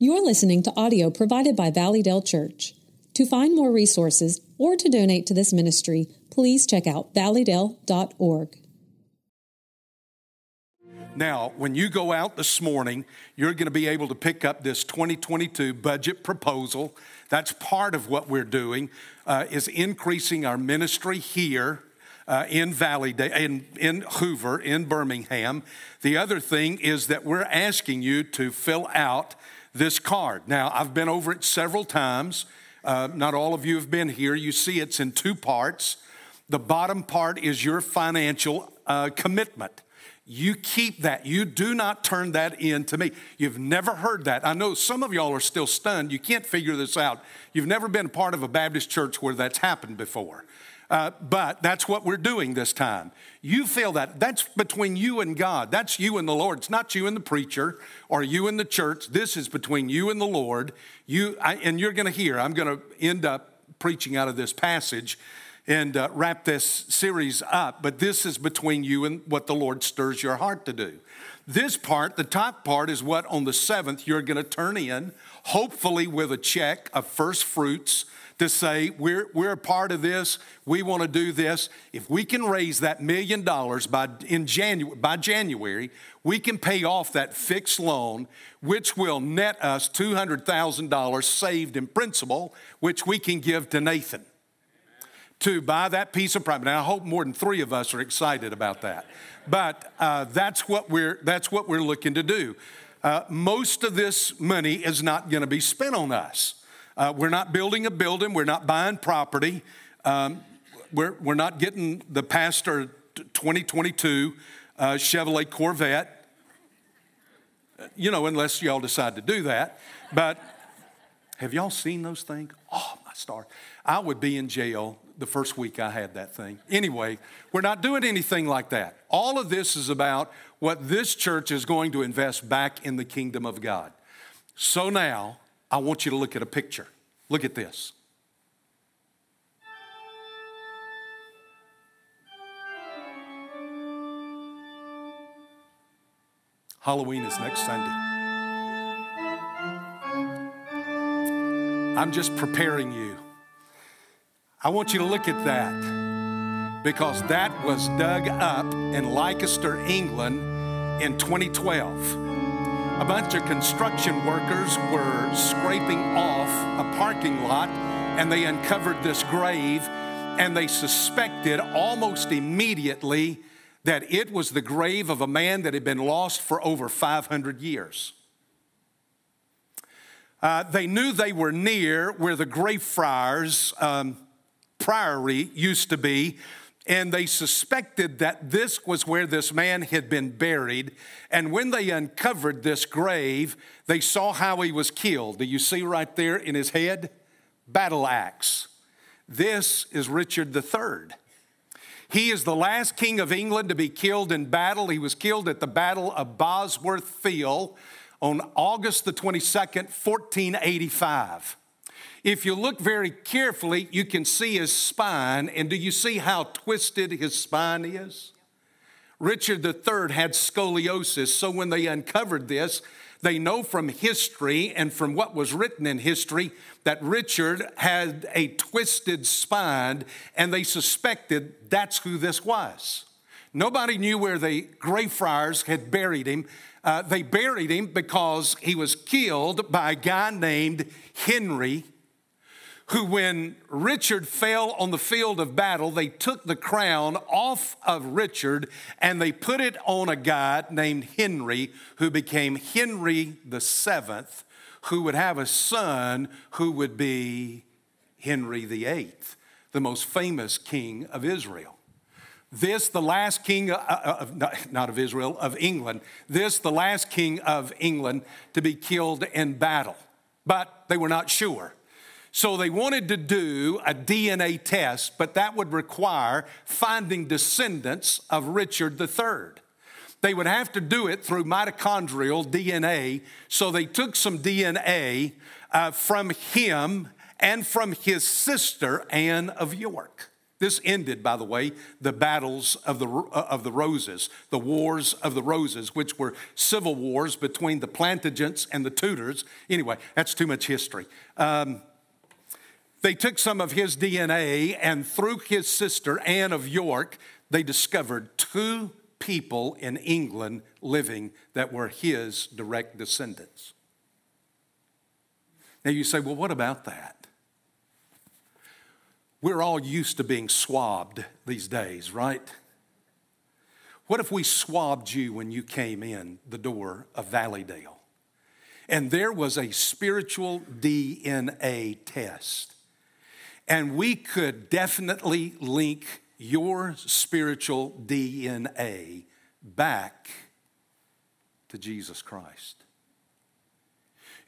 You're listening to audio provided by Valleydale Church. To find more resources or to donate to this ministry, please check out valleydale.org. Now, when you go out this morning, you're going to be able to pick up this 2022 budget proposal. That's part of what we're doing, is increasing our ministry here in Valleydale, in Hoover, in Birmingham. The other thing is that we're asking you to fill out this card. Now, I've been over it several times. Not all of you have been here. You see it's in two parts. The bottom part is your financial commitment. You keep that. You do not turn that in to me. You've never heard that. I know some of y'all are still stunned. You can't figure this out. You've never been part of a Baptist church where that's happened before. But that's what we're doing this time. You feel that. That's between you and God. That's you and the Lord. It's not you and the preacher or you and the church. This is between you and the Lord. And you're going to hear. I'm going to end up preaching out of this passage and wrap this series up. But this is between you and what the Lord stirs your heart to do. This part, the top part, is what on the 7th you're going to turn in, hopefully with a check of first fruits, to say, we're a part of this, we want to do this. If we can raise that $1 million by January, we can pay off that fixed loan, which will net us $200,000 saved in principal, which we can give to Nathan to buy that piece of property. Now, I hope more than three of us are excited about that. But that's what we're looking to do. Most of this money is not going to be spent on us. We're not building a building. We're not buying property. We're not getting the pastor 2022 Chevrolet Corvette, unless y'all decide to do that. But have y'all seen those things? Oh, my star. I would be in jail the first week I had that thing. Anyway, we're not doing anything like that. All of this is about what this church is going to invest back in the kingdom of God. So now, I want you to look at a picture. Look at this. Halloween is next Sunday. I'm just preparing you. I want you to look at that, because that was dug up in Leicester, England in 2012. A bunch of construction workers were scraping off a parking lot, and they uncovered this grave, and they suspected almost immediately that it was the grave of a man that had been lost for over 500 years. They knew they were near where the Greyfriars priory used to be, and they suspected that this was where this man had been buried. And when they uncovered this grave, they saw how he was killed. Do you see right there in his head? Battle axe. This is Richard III. He is the last king of England to be killed in battle. He was killed at the Battle of Bosworth Field on August the 22nd, 1485. If you look very carefully, you can see his spine. And do you see how twisted his spine is? Richard III had scoliosis. So when they uncovered this, they know from history and from what was written in history that Richard had a twisted spine, and they suspected that's who this was. Nobody knew where the Greyfriars had buried him. They buried him because he was killed by a guy named Henry, who, when Richard fell on the field of battle, they took the crown off of Richard and they put it on a guy named Henry, who became Henry VII, who would have a son who would be Henry VIII, the most famous king of Israel. This, the last king of England. This, the last king of England to be killed in battle. But they were not sure. So they wanted to do a DNA test, but that would require finding descendants of Richard III. They would have to do it through mitochondrial DNA. So they took some DNA from him and from his sister, Anne of York. This ended, by the way, the battles of the Roses, the Wars of the Roses, which were civil wars between the Plantagenets and the Tudors. Anyway, that's too much history. They took some of his DNA, and through his sister, Anne of York, they discovered two people in England living that were his direct descendants. Now you say, well, what about that? We're all used to being swabbed these days, right? What if we swabbed you when you came in the door of Valleydale and there was a spiritual DNA test and we could definitely link your spiritual DNA back to Jesus Christ?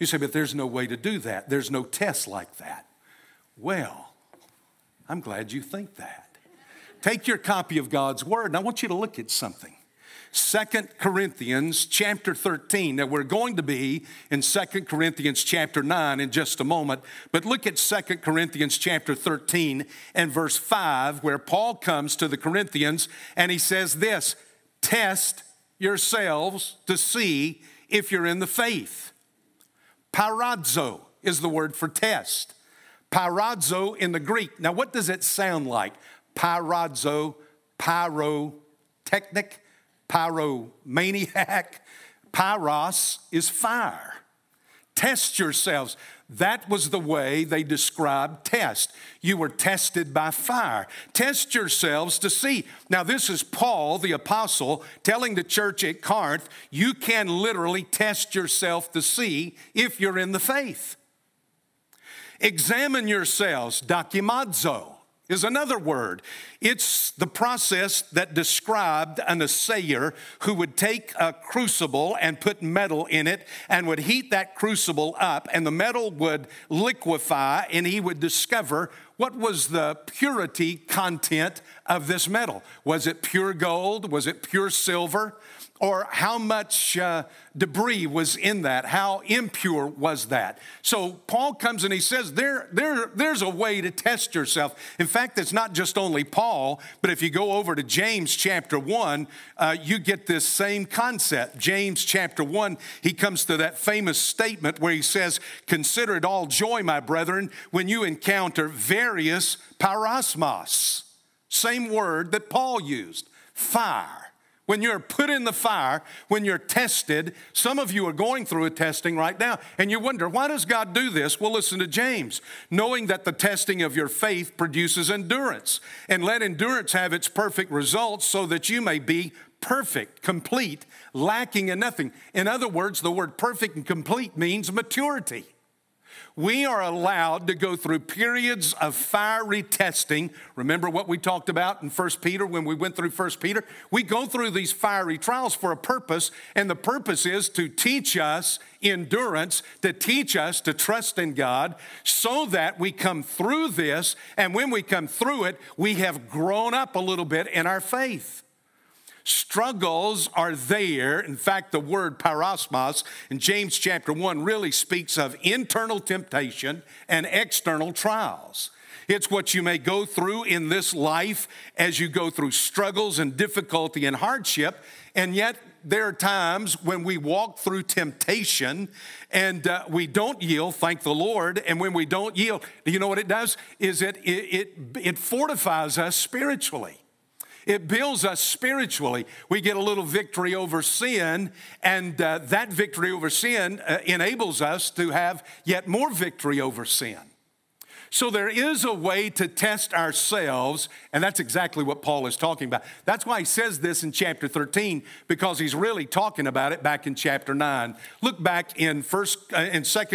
You say, but there's no way to do that. There's no test like that. Well, I'm glad you think that. Take your copy of God's word, and I want you to look at something. 2 Corinthians chapter 13. Now, we're going to be in 2 Corinthians chapter 9 in just a moment, but look at 2 Corinthians chapter 13 and verse 5, where Paul comes to the Corinthians, and he says this, test yourselves to see if you're in the faith. Parazo is the word for test. Pyrazo in the Greek. Now, what does it sound like? Pyrazo, pyrotechnic, pyromaniac. Pyros is fire. Test yourselves. That was the way they described test. You were tested by fire. Test yourselves to see. Now, this is Paul, the apostle, telling the church at Corinth, you can literally test yourself to see if you're in the faith. Examine yourselves, dokimazo is another word. It's the process that described an assayer who would take a crucible and put metal in it and would heat that crucible up, and the metal would liquefy, and he would discover what was the purity content of this metal. Was it pure gold? Was it pure silver? Or how much debris was in that? How impure was that? So Paul comes and he says, there's a way to test yourself. In fact, it's not just only Paul, but if you go over to James chapter 1, you get this same concept. James chapter 1, he comes to that famous statement where he says, consider it all joy, my brethren, when you encounter various parosmos. Same word that Paul used, fire. When you're put in the fire, when you're tested, some of you are going through a testing right now, and you wonder, why does God do this? Well, listen to James, knowing that the testing of your faith produces endurance, and let endurance have its perfect results so that you may be perfect, complete, lacking in nothing. In other words, the word perfect and complete means maturity. We are allowed to go through periods of fiery testing. Remember what we talked about in 1 Peter when we went through 1 Peter? We go through these fiery trials for a purpose, and the purpose is to teach us endurance, to teach us to trust in God so that we come through this, and when we come through it, we have grown up a little bit in our faith. Struggles are there. In fact, the word parosmos in James chapter 1 really speaks of internal temptation and external trials. It's what you may go through in this life as you go through struggles and difficulty and hardship. And yet there are times when we walk through temptation and we don't yield, thank the Lord. And when we don't yield, do you know what it does? Is it fortifies us spiritually. It builds us spiritually. We get a little victory over sin, and that victory over sin enables us to have yet more victory over sin. So there is a way to test ourselves, and that's exactly what Paul is talking about. That's why he says this in chapter 13, because he's really talking about it back in chapter 9. Look back in 2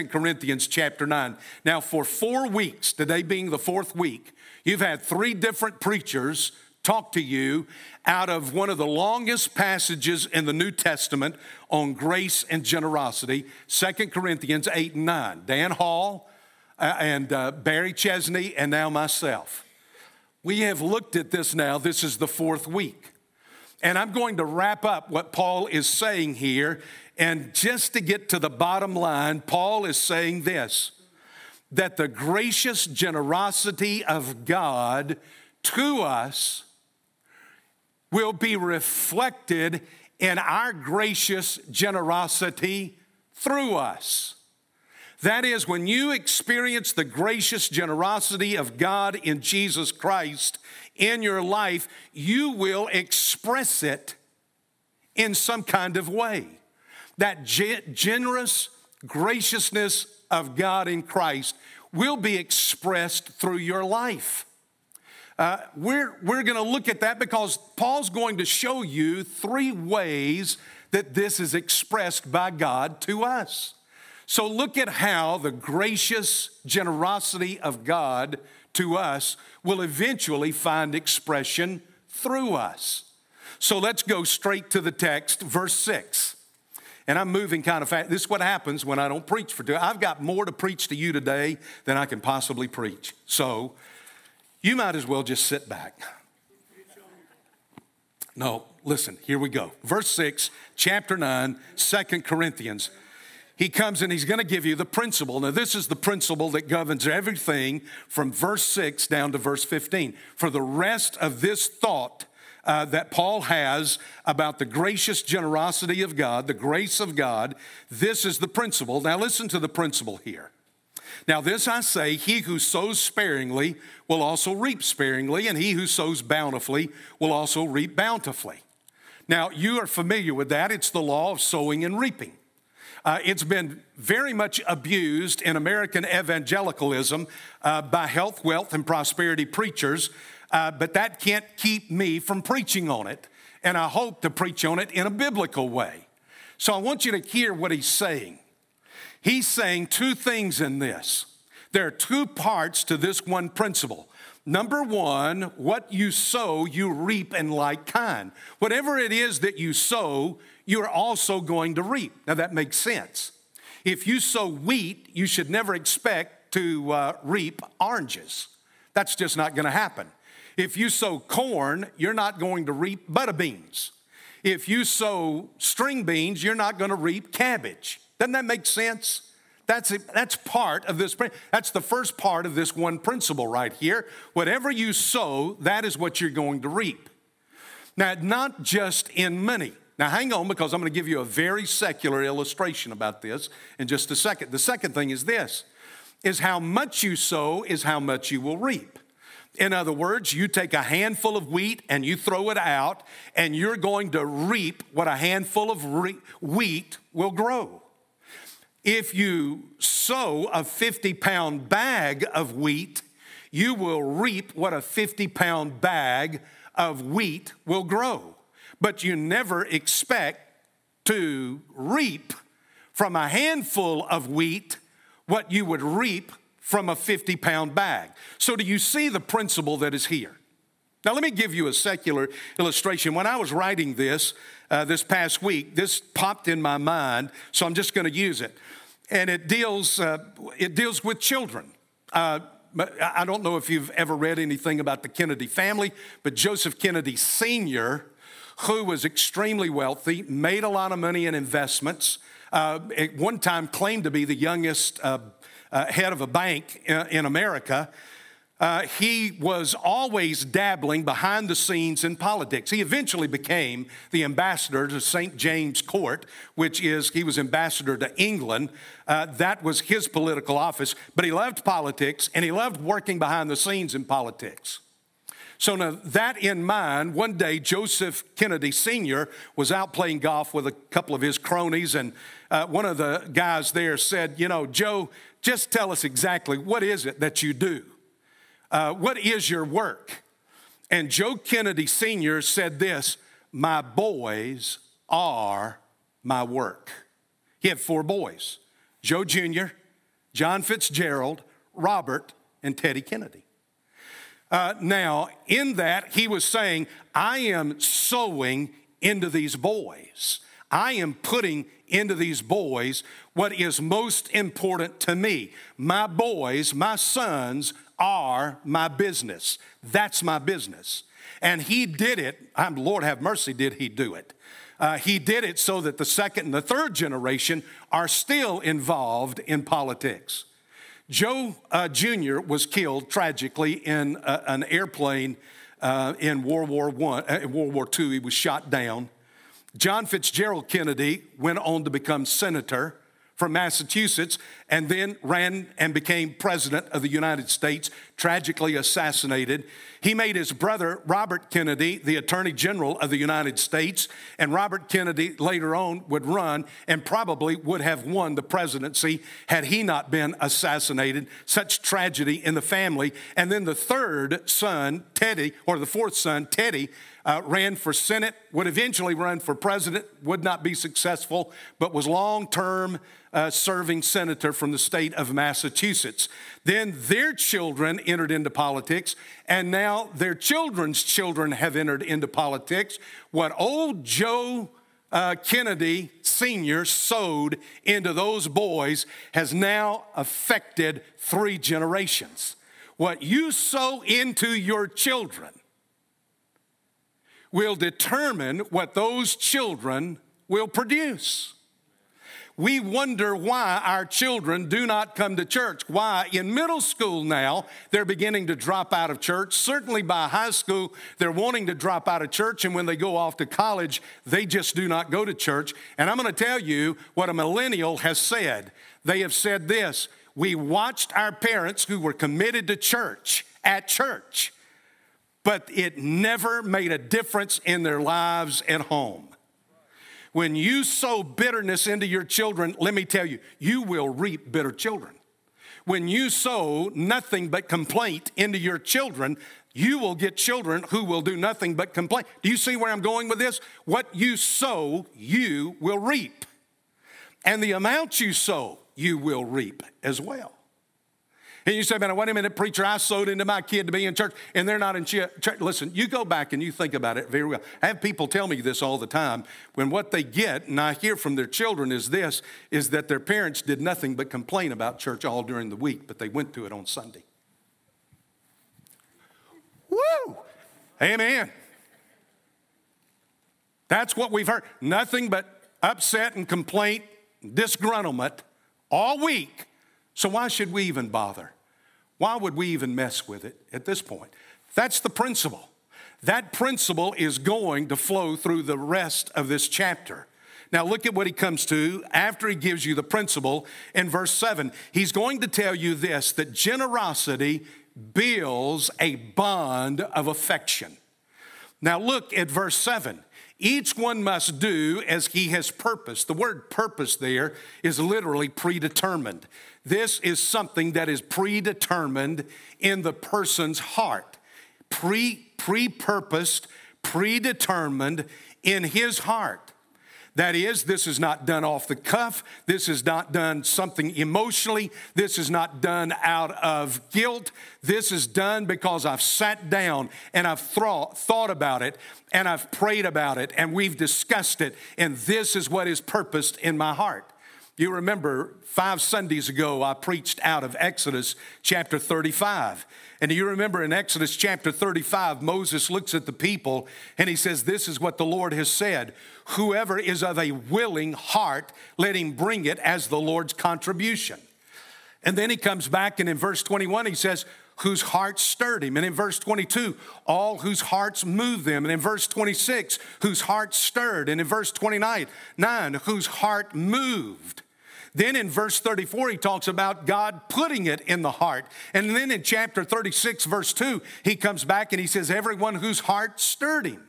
Corinthians chapter 9. Now, for 4 weeks, today being the fourth week, you've had three different preachers talk to you out of one of the longest passages in the New Testament on grace and generosity, 2 Corinthians 8 and 9. Dan Hall and Barry Chesney and now myself. We have looked at this now. This is the fourth week. And I'm going to wrap up what Paul is saying here. And just to get to the bottom line, Paul is saying this, that the gracious generosity of God to us will be reflected in our gracious generosity through us. That is, when you experience the gracious generosity of God in Jesus Christ in your life, you will express it in some kind of way. That generous graciousness of God in Christ will be expressed through your life. We're going to look at that because Paul's going to show you three ways that this is expressed by God to us. So look at how the gracious generosity of God to us will eventually find expression through us. So let's go straight to the text, verse 6. And I'm moving kind of fast. This is what happens when I don't preach for 2 hours. I've got more to preach to you today than I can possibly preach. So you might as well just sit back. No, listen, here we go. Verse 6, chapter 9, 2 Corinthians. He comes and he's going to give you the principle. Now, this is the principle that governs everything from verse 6 down to verse 15. For the rest of this thought that Paul has about the gracious generosity of God, the grace of God, this is the principle. Now, listen to the principle here. Now, this I say, he who sows sparingly will also reap sparingly, and he who sows bountifully will also reap bountifully. Now, you are familiar with that. It's the law of sowing and reaping. It's been very much abused in American evangelicalism by health, wealth, and prosperity preachers, but that can't keep me from preaching on it, and I hope to preach on it in a biblical way. So I want you to hear what he's saying. He's saying two things in this. There are two parts to this one principle. Number one, what you sow, you reap in like kind. Whatever it is that you sow, you're also going to reap. Now, that makes sense. If you sow wheat, you should never expect to reap oranges. That's just not going to happen. If you sow corn, you're not going to reap butter beans. If you sow string beans, you're not going to reap cabbage. Doesn't that make sense? That's part of this. That's the first part of this one principle right here. Whatever you sow, that is what you're going to reap. Now, not just in money. Now, hang on, because I'm going to give you a very secular illustration about this in just a second. The second thing is this, is how much you sow is how much you will reap. In other words, you take a handful of wheat and you throw it out, and you're going to reap what a handful of wheat will grow. If you sow a 50-pound bag of wheat, you will reap what a 50-pound bag of wheat will grow. But you never expect to reap from a handful of wheat what you would reap from a 50-pound bag. So do you see the principle that is here? Now, let me give you a secular illustration. When I was writing this this past week, this popped in my mind, so I'm just going to use it. And it deals with children. I don't know if you've ever read anything about the Kennedy family, but Joseph Kennedy Sr., who was extremely wealthy, made a lot of money in investments, at one time claimed to be the youngest head of a bank in America. He was always dabbling behind the scenes in politics. He eventually became the ambassador to St. James Court, which is, he was ambassador to England. That was his political office, but he loved politics, and he loved working behind the scenes in politics. So now, that in mind, one day Joseph Kennedy Sr. was out playing golf with a couple of his cronies, and one of the guys there said, you know, Joe, just tell us exactly what is it that you do? What is your work? And Joe Kennedy Sr. said this, my boys are my work. He had 4 boys, Joe Jr., John Fitzgerald, Robert, and Teddy Kennedy. Now, in that, he was saying, I am sowing into these boys. I am putting into these boys what is most important to me. My boys, my sons, are my business. That's my business. And he did it. Lord have mercy, did he do it. He did it so that the second and the third generation are still involved in politics. Joe Jr. was killed tragically in an airplane in World War II. He was shot down. John Fitzgerald Kennedy went on to become senator from Massachusetts and then ran and became president of the United States, tragically assassinated. He made his brother, Robert Kennedy, the Attorney General of the United States, and Robert Kennedy later on would run and probably would have won the presidency had he not been assassinated. Such tragedy in the family. And then the third son, Teddy, or the fourth son, Teddy, ran for Senate, would eventually run for president, would not be successful, but was long-term serving senator from the state of Massachusetts. Then their children entered into politics, and now their children's children have entered into politics. What old Joe Kennedy Sr. sowed into those boys has now affected three generations. What you sow into your children will determine what those children will produce. We wonder why our children do not come to church, why in middle school now they're beginning to drop out of church. Certainly by high school, they're wanting to drop out of church, and when they go off to college, they just do not go to church. And I'm going to tell you what a millennial has said. They have said this: we watched our parents who were committed to church at church, but it never made a difference in their lives at home. When you sow bitterness into your children, let me tell you, you will reap bitter children. When you sow nothing but complaint into your children, you will get children who will do nothing but complain. Do you see where I'm going with this? What you sow, you will reap. And the amount you sow, you will reap as well. And you say, man, wait a minute, preacher, I sowed into my kid to be in church, and they're not in church. Listen, you go back and you think about it very well. I have people tell me this all the time, when what they get, and I hear from their children, is this, is that their parents did nothing but complain about church all during the week, but they went to it on Sunday. Woo! Amen. That's what we've heard. Nothing but upset and complaint, disgruntlement all week. So why should we even bother? Why would we even mess with it at this point? That's the principle. That principle is going to flow through the rest of this chapter. Now look at what he comes to after he gives you the principle in verse 7. He's going to tell you this, that generosity builds a bond of affection. Now look at verse 7. Each one must do as he has purposed. The word purpose there is literally predetermined. This is something that is predetermined in the person's heart, pre-purposed, predetermined in his heart. That is, this is not done off the cuff. This is not done something emotionally. This is not done out of guilt. This is done because I've sat down and I've thought about it and I've prayed about it and we've discussed it, and this is what is purposed in my heart. You remember 5 Sundays ago, I preached out of Exodus chapter 35. And do you remember in Exodus chapter 35, Moses looks at the people and he says, this is what the Lord has said. Whoever is of a willing heart, let him bring it as the Lord's contribution. And then he comes back and in verse 21, he says, whose hearts stirred him. And in verse 22, all whose hearts moved them. And in verse 26, whose hearts stirred. And in verse 29, whose heart moved. Then in verse 34, he talks about God putting it in the heart. And then in chapter 36, verse 2, he comes back and he says, everyone whose heart stirred him.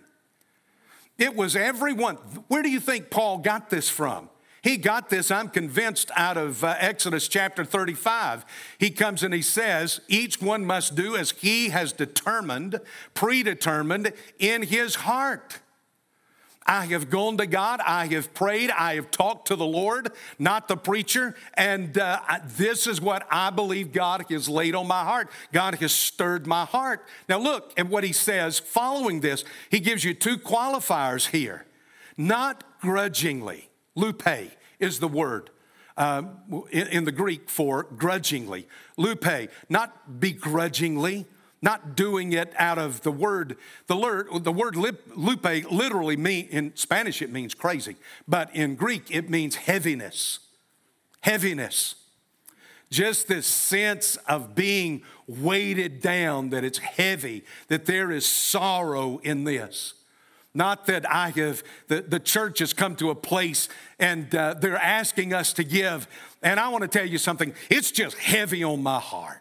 It was everyone. Where do you think Paul got this from? He got this, I'm convinced, out of Exodus chapter 35. He comes and he says, each one must do as he has determined, predetermined in his heart. I have gone to God, I have prayed, I have talked to the Lord, not the preacher, and this is what I believe God has laid on my heart. God has stirred my heart. Now look at what he says following this. He gives you 2 qualifiers here. Not grudgingly, lupe is the word in the Greek for grudgingly. Lupe, not begrudgingly. Not doing it out of the word. The word lupe literally means, in Spanish it means crazy, but in Greek it means heaviness. Heaviness. Just this sense of being weighted down, that it's heavy, that there is sorrow in this. Not that the church has come to a place and they're asking us to give. And I want to tell you something. It's just heavy on my heart.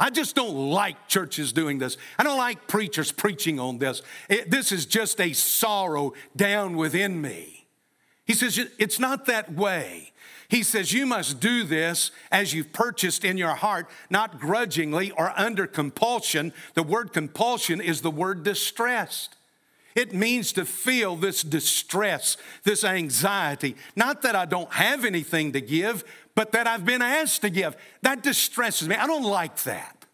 I just don't like churches doing this. I don't like preachers preaching on this. This is just a sorrow down within me. He says, it's not that way. He says, you must do this as you've purchased in your heart, not grudgingly or under compulsion. The word compulsion is the word distressed. It means to feel this distress, this anxiety. Not that I don't have anything to give, but that I've been asked to give. That distresses me. I don't like that.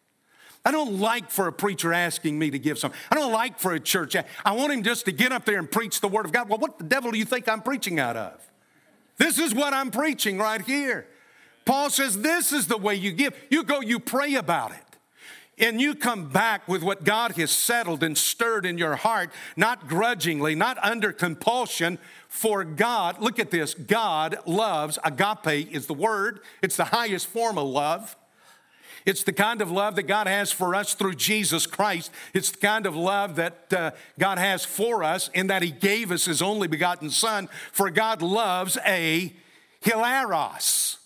I don't like for a preacher asking me to give something. I don't like for a church. I want him just to get up there and preach the word of God. Well, what the devil do you think I'm preaching out of? This is what I'm preaching right here. Paul says this is the way you give. You go, you pray about it. And you come back with what God has settled and stirred in your heart, not grudgingly, not under compulsion, for God. Look at this. God loves. Agape is the word. It's the highest form of love. It's the kind of love that God has for us through Jesus Christ. It's the kind of love that God has for us in that he gave us his only begotten son. For God loves a hilaros.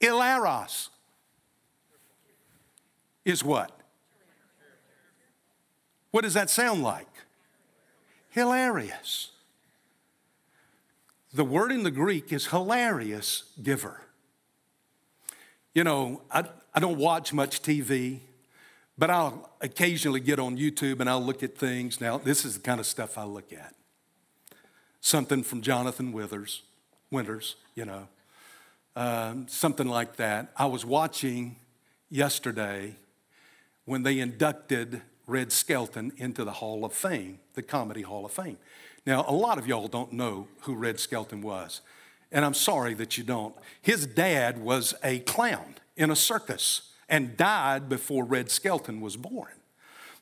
Hilaros is what? What does that sound like? Hilarious. The word in the Greek is hilarious giver. You know, I don't watch much TV, but I'll occasionally get on YouTube and I'll look at things. Now, this is the kind of stuff I look at. Something from Jonathan Winters, you know, something like that. I was watching yesterday when they inducted Red Skelton into the Hall of Fame, the Comedy Hall of Fame. Now, a lot of y'all don't know who Red Skelton was. And I'm sorry that you don't. His dad was a clown in a circus and died before Red Skelton was born.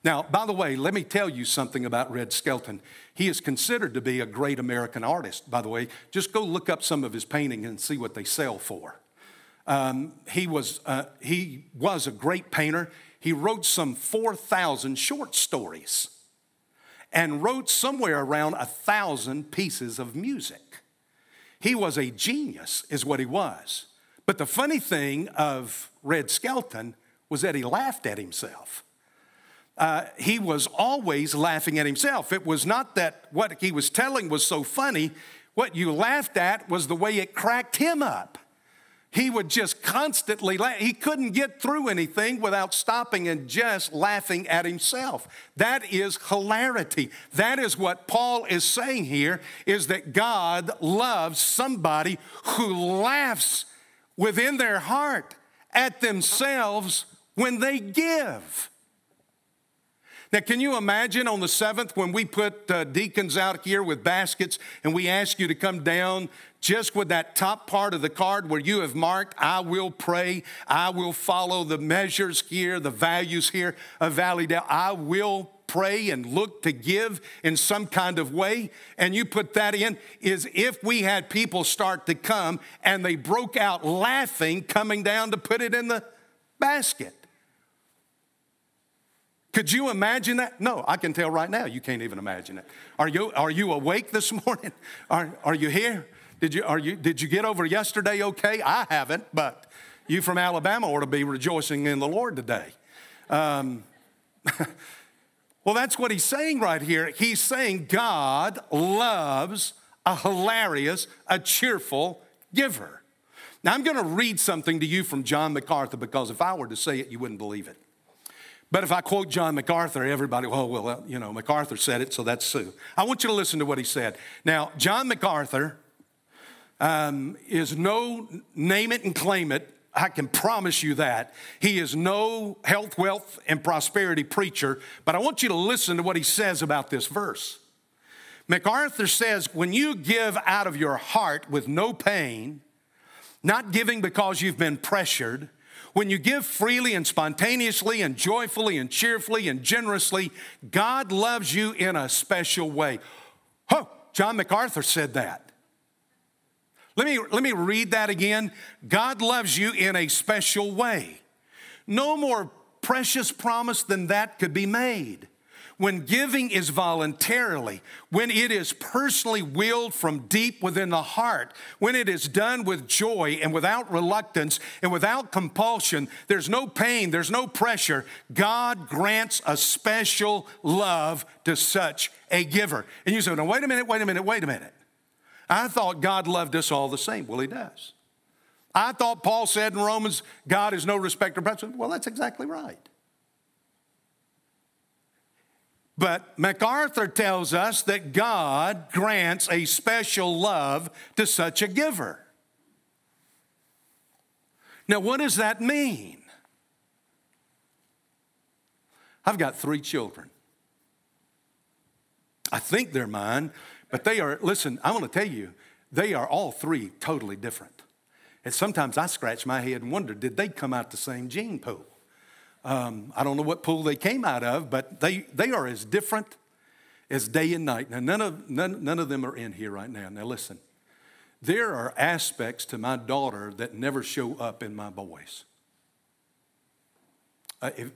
Now, by the way, let me tell you something about Red Skelton. He is considered to be a great American artist, by the way. Just go look up some of his paintings and see what they sell for. He was a great painter. He wrote some 4,000 short stories and wrote somewhere around 1,000 pieces of music. He was a genius, is what he was. But the funny thing of Red Skelton was that he laughed at himself. He was always laughing at himself. It was not that what he was telling was so funny. What you laughed at was the way it cracked him up. He would just constantly laugh. He couldn't get through anything without stopping and just laughing at himself. That is hilarity. That is what Paul is saying here, is that God loves somebody who laughs within their heart at themselves when they give. Now, can you imagine on the 7th when we put deacons out here with baskets and we ask you to come down just with that top part of the card where you have marked, I will pray, I will follow the measures here, the values here of Valleydale. I will pray and look to give in some kind of way. And you put that in, is if we had people start to come and they broke out laughing coming down to put it in the basket. Could you imagine that? No, I can tell right now you can't even imagine it. Are you awake this morning? Are you here? Did you get over yesterday okay? I haven't, but you from Alabama ought to be rejoicing in the Lord today. Well, that's what he's saying right here. He's saying God loves a hilarious, a cheerful giver. Now, I'm going to read something to you from John MacArthur because if I were to say it, you wouldn't believe it. But if I quote John MacArthur, everybody, oh, well, you know, MacArthur said it, so that's true. I want you to listen to what he said. Now, John MacArthur is no name it and claim it. I can promise you that. He is no health, wealth, and prosperity preacher. But I want you to listen to what he says about this verse. MacArthur says, when you give out of your heart with no pain, not giving because you've been pressured, when you give freely and spontaneously and joyfully and cheerfully and generously, God loves you in a special way. Oh, John MacArthur said that. Let me read that again. God loves you in a special way. No more precious promise than that could be made. When giving is voluntarily, when it is personally willed from deep within the heart, when it is done with joy and without reluctance and without compulsion, there's no pain, there's no pressure. God grants a special love to such a giver. And you say, no, wait a minute. I thought God loved us all the same. Well, he does. I thought Paul said in Romans, God is no respecter of persons. Well, that's exactly right. But MacArthur tells us that God grants a special love to such a giver. Now, what does that mean? I've got 3 children. I think they're mine, but they are, listen, I want to tell you, they are all 3 totally different. And sometimes I scratch my head and wonder, did they come out the same gene pool? I don't know what pool they came out of, but they are as different as day and night. Now, none of them are in here right now. Now, listen, there are aspects to my daughter that never show up in my boys.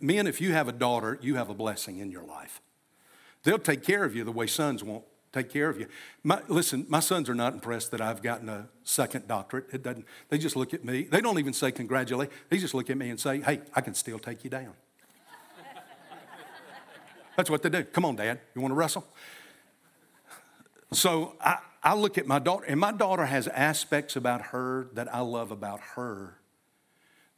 Men, if you have a daughter, you have a blessing in your life. They'll take care of you the way sons won't take care of you. My sons are not impressed that I've gotten a second doctorate. It doesn't. They just look at me. They don't even say congratulations. They just look at me and say, hey, I can still take you down. That's what they do. Come on, Dad. You want to wrestle? So I look at my daughter, and my daughter has aspects about her that I love about her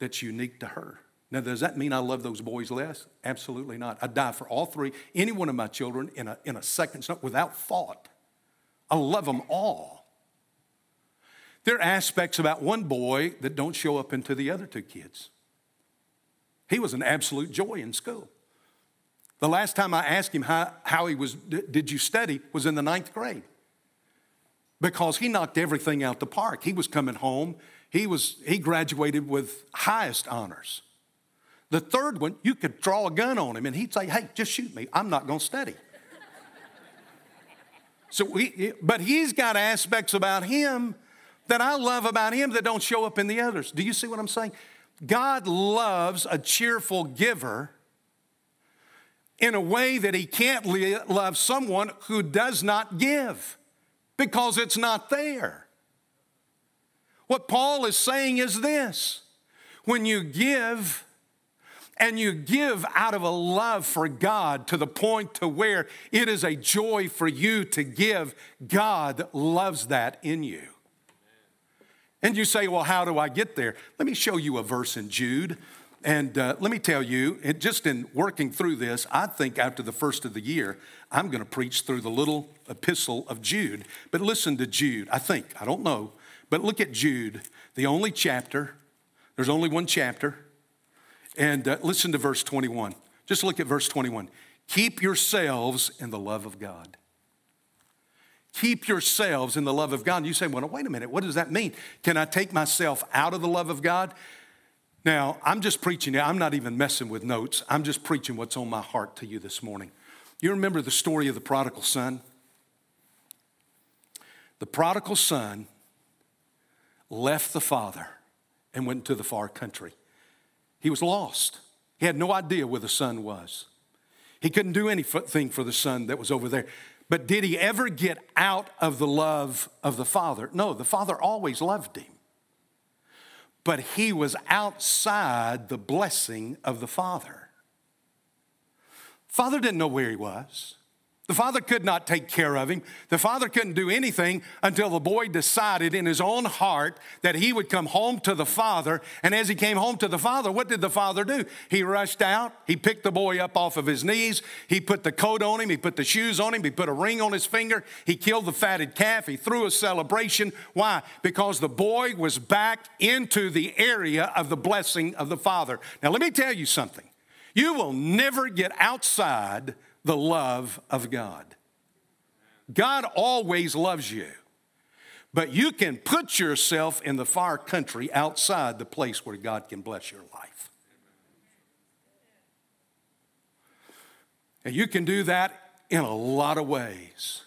that's unique to her. Now, does that mean I love those boys less? Absolutely not. I'd die for all 3, any one of my children in a second, without thought. I love them all. There are aspects about one boy that don't show up into the other 2 kids. He was an absolute joy in school. The last time I asked him how he was, did you study, was in the 9th grade. Because he knocked everything out the park. He was coming home. He graduated with highest honors. The third one, you could draw a gun on him, and he'd say, hey, just shoot me. I'm not going to study. But he's got aspects about him that I love about him that don't show up in the others. Do you see what I'm saying? God loves a cheerful giver in a way that he can't love someone who does not give because it's not there. What Paul is saying is this. When you give, and you give out of a love for God to the point to where it is a joy for you to give. God loves that in you. Amen. And you say, well, how do I get there? Let me show you a verse in Jude. And let me tell you, just in working through this, I think after the first of the year, I'm going to preach through the little epistle of Jude. But listen to Jude, I think. I don't know. But look at Jude, the only chapter. There's only one chapter. And listen to verse 21. Just look at verse 21. Keep yourselves in the love of God. Keep yourselves in the love of God. You say, well, wait a minute. What does that mean? Can I take myself out of the love of God? Now, I'm just preaching. I'm not even messing with notes. I'm just preaching what's on my heart to you this morning. You remember the story of the prodigal son? The prodigal son left the father and went to the far country. He was lost. He had no idea where the son was. He couldn't do anything for the son that was over there. But did he ever get out of the love of the father? No, the father always loved him. But he was outside the blessing of the father. Father didn't know where he was. The father could not take care of him. The father couldn't do anything until the boy decided in his own heart that he would come home to the father. And as he came home to the father, what did the father do? He rushed out. He picked the boy up off of his knees. He put the coat on him. He put the shoes on him. He put a ring on his finger. He killed the fatted calf. He threw a celebration. Why? Because the boy was back into the area of the blessing of the father. Now, let me tell you something. You will never get outside the love of God. God always loves you, but you can put yourself in the far country outside the place where God can bless your life. And you can do that in a lot of ways.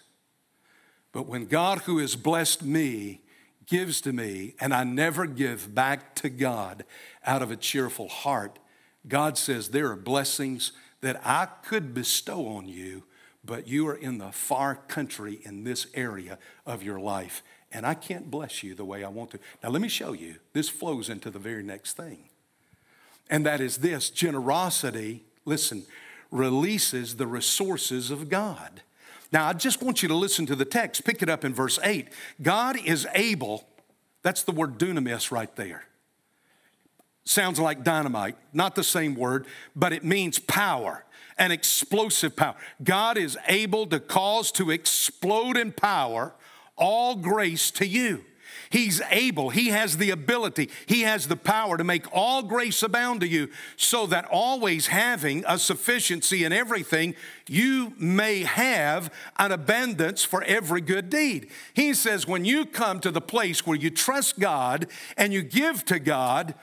But when God, who has blessed me, gives to me and I never give back to God out of a cheerful heart, God says there are blessings that I could bestow on you, but you are in the far country in this area of your life, and I can't bless you the way I want to. Now, let me show you. This flows into the very next thing, and that is this. Generosity, listen, releases the resources of God. Now, I just want you to listen to the text. Pick it up in verse 8. God is able. That's the word dunamis right there. Sounds like dynamite, not the same word, but it means power, an explosive power. God is able to cause to explode in power all grace to you. He's able, he has the ability, he has the power to make all grace abound to you, so that always having a sufficiency in everything, you may have an abundance for every good deed. He says when you come to the place where you trust God and you give to God,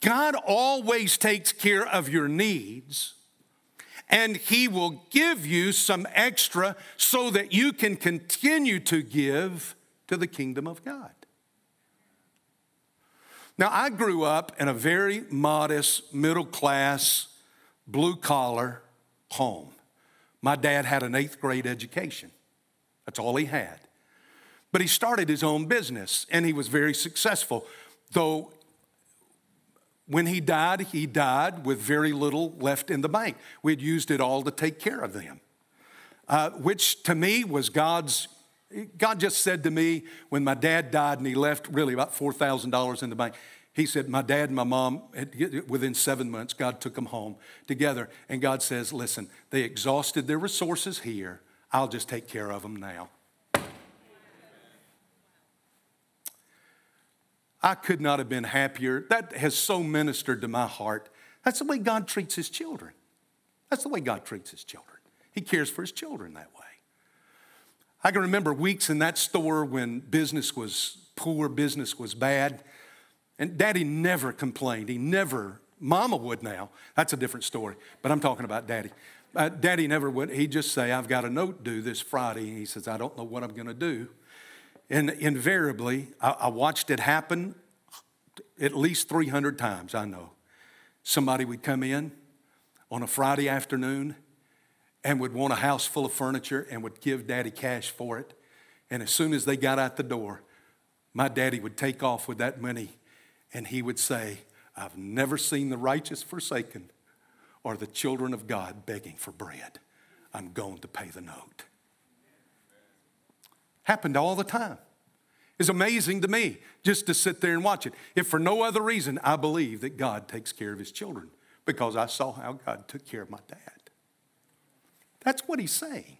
God always takes care of your needs, and he will give you some extra so that you can continue to give to the kingdom of God. Now, I grew up in a very modest, middle-class, blue-collar home. My dad had an 8th grade education. That's all he had. But he started his own business, and he was very successful, though when he died with very little left in the bank. We had used it all to take care of them, which to me was God's. God just said to me when my dad died and he left really about $4,000 in the bank, he said, my dad and my mom, within 7 months, God took them home together. And God says, listen, they exhausted their resources here. I'll just take care of them now. I could not have been happier. That has so ministered to my heart. That's the way God treats his children. That's the way God treats his children. He cares for his children that way. I can remember weeks in that store when business was poor, business was bad, and Daddy never complained. He never, Mama would now. That's a different story, but I'm talking about Daddy. Daddy never would. He'd just say, I've got a note due this Friday, and he says, I don't know what I'm going to do. And invariably, I watched it happen at least 300 times, I know. Somebody would come in on a Friday afternoon and would want a house full of furniture and would give Daddy cash for it. And as soon as they got out the door, my daddy would take off with that money, and he would say, I've never seen the righteous forsaken or the children of God begging for bread. I'm going to pay the note. Happened all the time. It's amazing to me just to sit there and watch it. If for no other reason, I believe that God takes care of his children because I saw how God took care of my dad. That's what he's saying.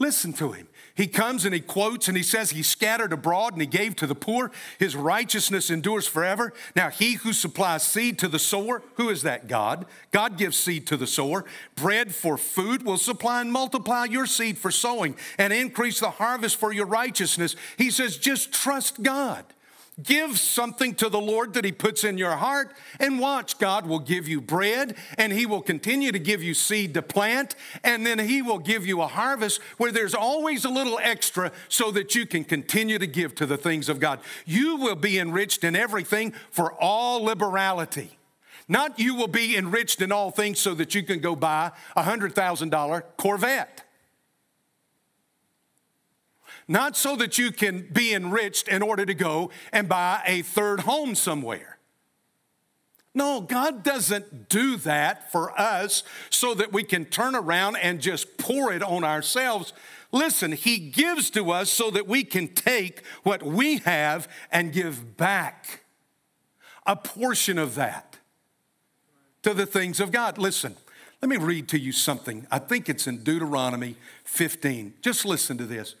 Listen to him. He comes and he quotes and he says, he scattered abroad and he gave to the poor. His righteousness endures forever. Now he who supplies seed to the sower, who is that? God. God gives seed to the sower. Bread for food will supply and multiply your seed for sowing and increase the harvest for your righteousness. He says, just trust God. Give something to the Lord that he puts in your heart, and watch, God will give you bread, and he will continue to give you seed to plant, and then he will give you a harvest where there's always a little extra so that you can continue to give to the things of God. You will be enriched in everything for all liberality. Not you will be enriched in all things so that you can go buy a $100,000 Corvette. Not so that you can be enriched in order to go and buy a third home somewhere. No, God doesn't do that for us so that we can turn around and just pour it on ourselves. Listen, he gives to us so that we can take what we have and give back a portion of that to the things of God. Listen, let me read to you something. I think it's in Deuteronomy 15. Just listen to this.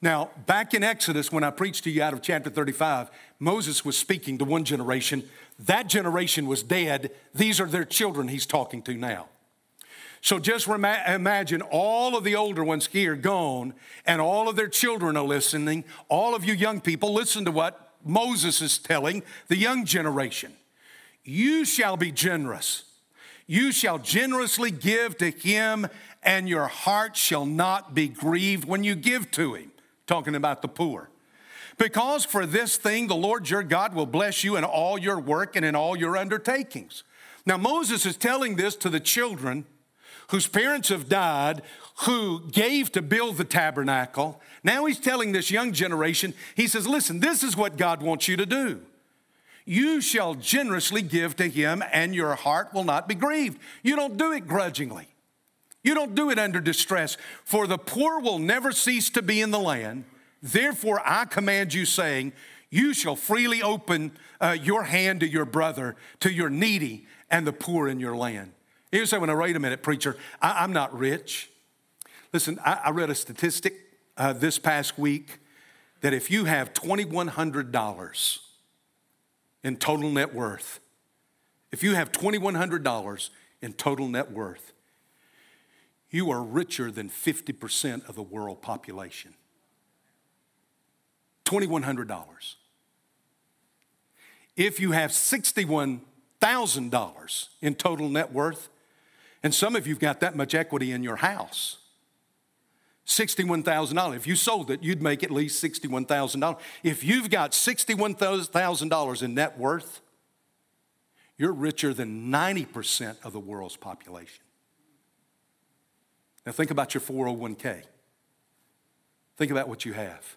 Now, back in Exodus, when I preached to you out of chapter 35, Moses was speaking to one generation. That generation was dead. These are their children he's talking to now. So just imagine all of the older ones here gone, and all of their children are listening. All of you young people, listen to what Moses is telling the young generation. You shall be generous. You shall generously give to him, and your heart shall not be grieved when you give to him. Talking about the poor. Because for this thing the Lord your God will bless you in all your work and in all your undertakings. Now Moses is telling this to the children whose parents have died, who gave to build the tabernacle. Now he's telling this young generation, he says, listen, this is what God wants you to do. You shall generously give to him and your heart will not be grieved. You don't do it grudgingly. You don't do it under distress. For the poor will never cease to be in the land. Therefore, I command you, saying, you shall freely open your hand to your brother, to your needy and the poor in your land. You say, well, now, wait a minute, preacher, I'm not rich. Listen, I read a statistic this past week that if you have $2,100 in total net worth, if you have $2,100 in total net worth, you are richer than 50% of the world population. $2,100. If you have $61,000 in total net worth, and some of you've got that much equity in your house, $61,000. If you sold it, you'd make at least $61,000. If you've got $61,000 in net worth, you're richer than 90% of the world's population. Now think about your 401k. Think about what you have.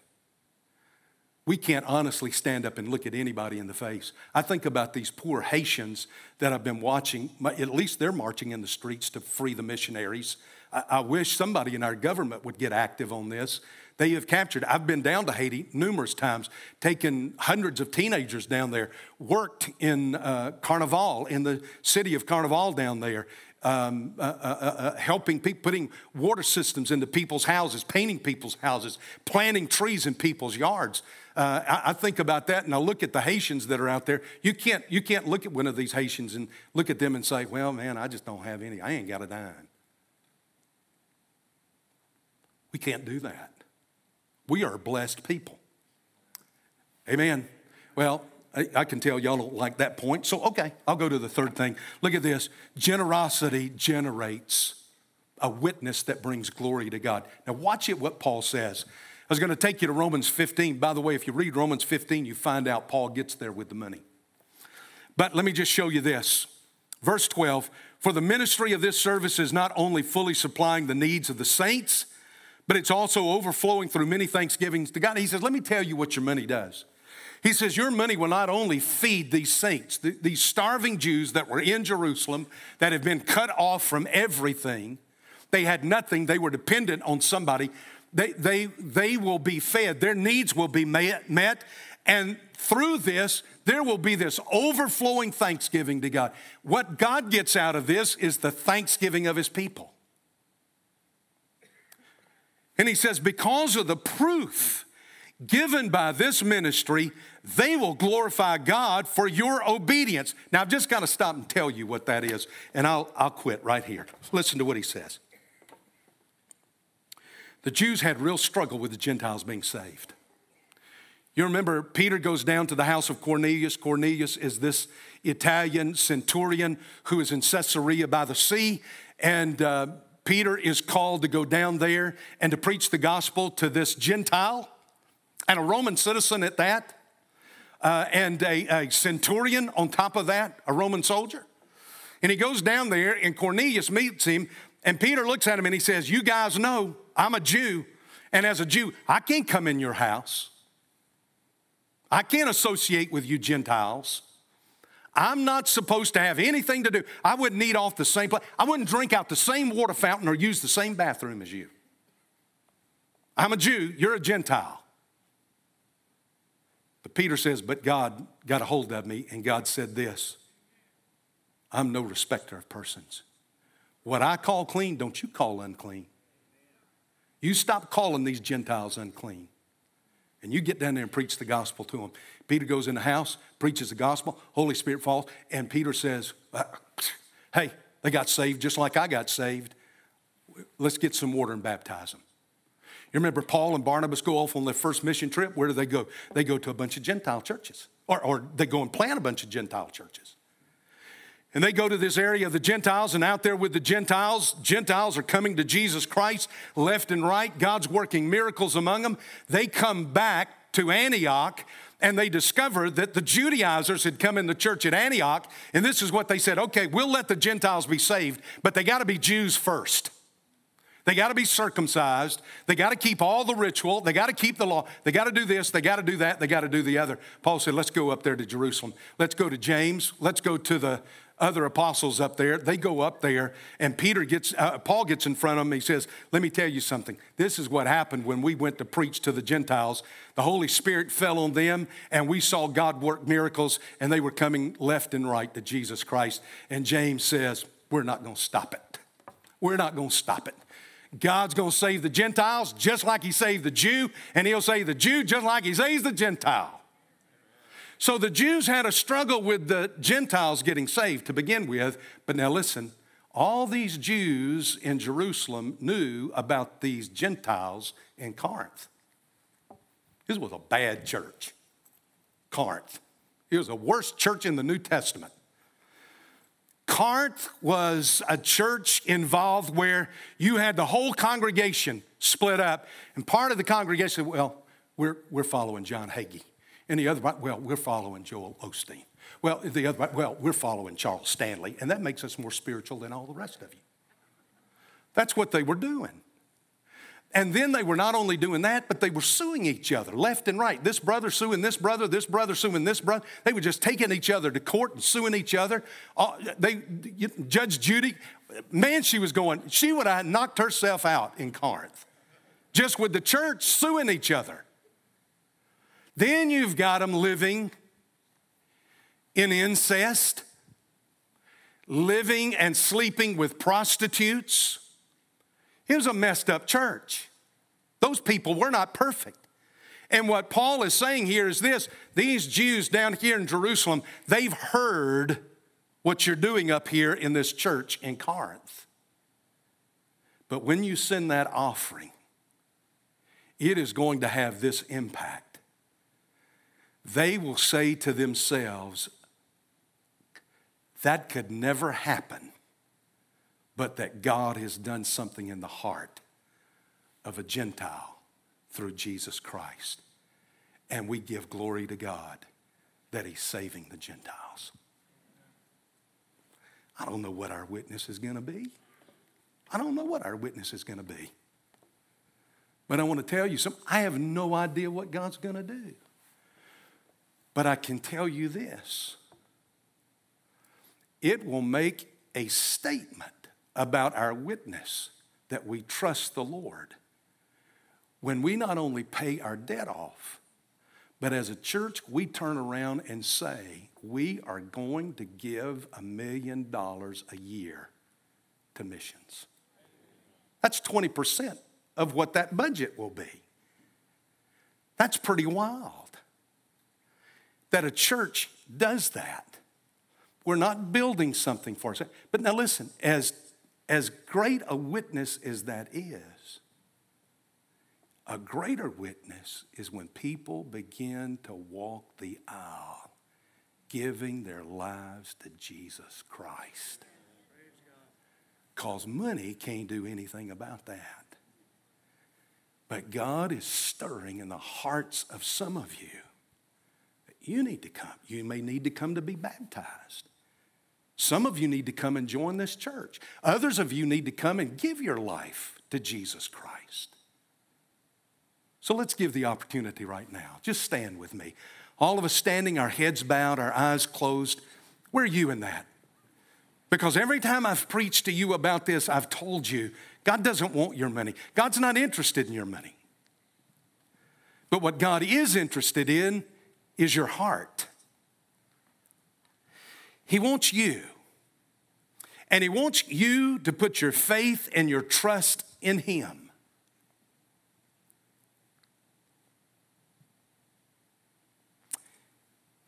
We can't honestly stand up and look at anybody in the face. I think about these poor Haitians that I've been watching. At least they're marching in the streets to free the missionaries. I wish somebody in our government would get active on this. They have captured. I've been down to Haiti numerous times, taken hundreds of teenagers down there, worked in Carnival, in the city of Carnival down there, helping people, putting water systems into people's houses, painting people's houses, planting trees in people's yards. I think about that, and I look at the Haitians that are out there. You can't look at one of these Haitians and look at them and say, well, man, I just don't have any. I ain't got a dime. We can't do that. We are blessed people. Amen. Well, I can tell y'all don't like that point. So, okay, I'll go to the third thing. Look at this. Generosity generates a witness that brings glory to God. Now, watch it what Paul says. I was going to take you to Romans 15. By the way, if you read Romans 15, you find out Paul gets there with the money. But let me just show you this. Verse 12, for the ministry of this service is not only fully supplying the needs of the saints, but it's also overflowing through many thanksgivings to God. He says, let me tell you what your money does. He says, your money will not only feed these saints, these starving Jews that were in Jerusalem, that have been cut off from everything. They had nothing. They were dependent on somebody. They will be fed. Their needs will be met. And through this, there will be this overflowing thanksgiving to God. What God gets out of this is the thanksgiving of his people. And he says, because of the proof given by this ministry, they will glorify God for your obedience. Now, I've just got to stop and tell you what that is, and I'll quit right here. Listen to what he says. The Jews had real struggle with the Gentiles being saved. You remember Peter goes down to the house of Cornelius. Cornelius is this Italian centurion who is in Caesarea by the sea, and Peter is called to go down there and to preach the gospel to this Gentile, and a Roman citizen at that, and a centurion on top of that, a Roman soldier. And he goes down there, and Cornelius meets him, and Peter looks at him, and he says, you guys know I'm a Jew, and as a Jew, I can't come in your house. I can't associate with you Gentiles. I'm not supposed to have anything to do. I wouldn't eat off the same plate. I wouldn't drink out the same water fountain or use the same bathroom as you. I'm a Jew. You're a Gentile. But Peter says, but God got a hold of me, and God said this, I'm no respecter of persons. What I call clean, don't you call unclean. You stop calling these Gentiles unclean. And you get down there and preach the gospel to them. Peter goes in the house, preaches the gospel, Holy Spirit falls, and Peter says, hey, they got saved just like I got saved. Let's get some water and baptize them. You remember Paul and Barnabas go off on their first mission trip. Where do they go? They go to a bunch of Gentile churches, or they go and plant a bunch of Gentile churches. And they go to this area of the Gentiles, and out there with the Gentiles are coming to Jesus Christ left and right. God's working miracles among them. They come back to Antioch, and they discovered that the Judaizers had come in the church at Antioch, and this is what they said: okay, we'll let the Gentiles be saved, but they got to be Jews first. They got to be circumcised. They got to keep all the ritual. They got to keep the law. They got to do this. They got to do that. They got to do the other. Paul said, let's go up there to Jerusalem. Let's go to James. Let's go to the other apostles up there. They go up there, and Paul gets in front of them. He says, let me tell you something. This is what happened when we went to preach to the Gentiles. The Holy Spirit fell on them, and we saw God work miracles, and they were coming left and right to Jesus Christ. And James says, we're not going to stop it. We're not going to stop it. God's going to save the Gentiles just like he saved the Jew, and he'll save the Jew just like he saves the Gentile. So the Jews had a struggle with the Gentiles getting saved to begin with, but now listen, all these Jews in Jerusalem knew about these Gentiles in Corinth. This was a bad church, Corinth. It was the worst church in the New Testament. Corinth was a church involved where you had the whole congregation split up, and part of the congregation, well, we're following John Hagee, and the other, well, we're following Joel Osteen. Well, the other, well, we're following Charles Stanley, and that makes us more spiritual than all the rest of you. That's what they were doing. And then they were not only doing that, but they were suing each other left and right. This brother suing this brother, this brother suing this brother. They were just taking each other to court and suing each other. Judge Judy, man, she was going, she would have knocked herself out in Corinth just with the church suing each other. Then you've got them living in incest, living and sleeping with prostitutes. It was a messed up church. Those people were not perfect. And what Paul is saying here is this: these Jews down here in Jerusalem, they've heard what you're doing up here in this church in Corinth. But when you send that offering, it is going to have this impact. They will say to themselves, that could never happen, but that God has done something in the heart of a Gentile through Jesus Christ. And we give glory to God that he's saving the Gentiles. I don't know what our witness is going to be. I don't know what our witness is going to be. But I want to tell you something. I have no idea what God's going to do. But I can tell you this. It will make a statement about our witness that we trust the Lord when we not only pay our debt off, but as a church, we turn around and say, we are going to give $1 million a year to missions. That's 20% of what that budget will be. That's pretty wild that a church does that. We're not building something for us. But now listen, as great a witness as that is, a greater witness is when people begin to walk the aisle, giving their lives to Jesus Christ. Because money can't do anything about that. But God is stirring in the hearts of some of you that you need to come. You may need to come to be baptized. Some of you need to come and join this church. Others of you need to come and give your life to Jesus Christ. So let's give the opportunity right now. Just stand with me. All of us standing, our heads bowed, our eyes closed. Where are you in that? Because every time I've preached to you about this, I've told you, God doesn't want your money. God's not interested in your money. But what God is interested in is your heart. He wants you, and he wants you to put your faith and your trust in him.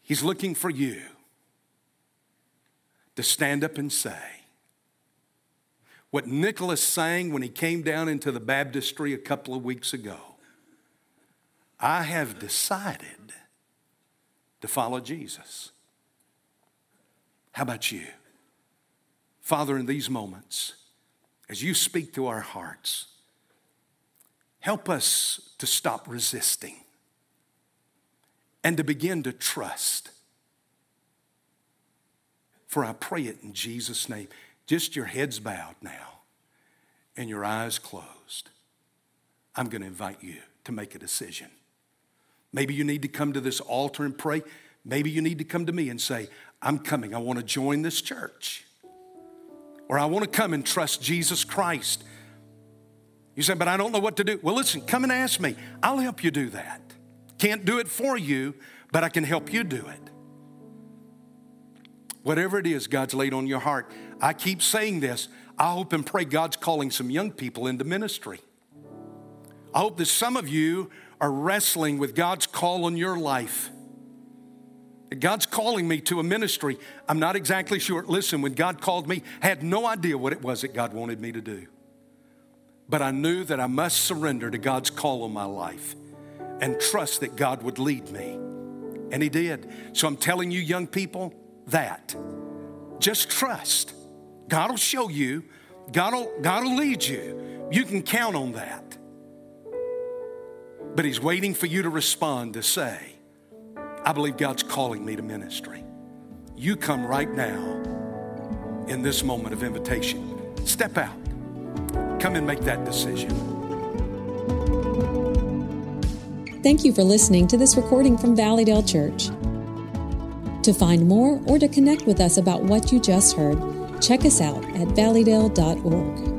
He's looking for you to stand up and say what Nicholas sang when he came down into the baptistry a couple of weeks ago: I have decided to follow Jesus. How about you? Father, in these moments, as you speak to our hearts, help us to stop resisting. and to begin to trust. For I pray it in Jesus' name. Just your heads bowed now and your eyes closed. I'm going to invite you to make a decision. Maybe you need to come to this altar and pray. Maybe you need to come to me and say, I'm coming. I want to join this church. Or I want to come and trust Jesus Christ. You say, but I don't know what to do. Well, listen, come and ask me. I'll help you do that. Can't do it for you, but I can help you do it. Whatever it is God's laid on your heart. I keep saying this. I hope and pray God's calling some young people into ministry. I hope that some of you are wrestling with God's call on your life. God's calling me to a ministry. I'm not exactly sure. Listen, when God called me, I had no idea what it was that God wanted me to do. But I knew that I must surrender to God's call on my life and trust that God would lead me. And He did. So I'm telling you, young people, that. Just trust. God will show you. God will lead you. You can count on that. But He's waiting for you to respond to say, I believe God's calling me to ministry. You come right now in this moment of invitation. Step out. Come and make that decision. Thank you for listening to this recording from Valleydale Church. To find more or to connect with us about what you just heard, check us out at valleydale.org.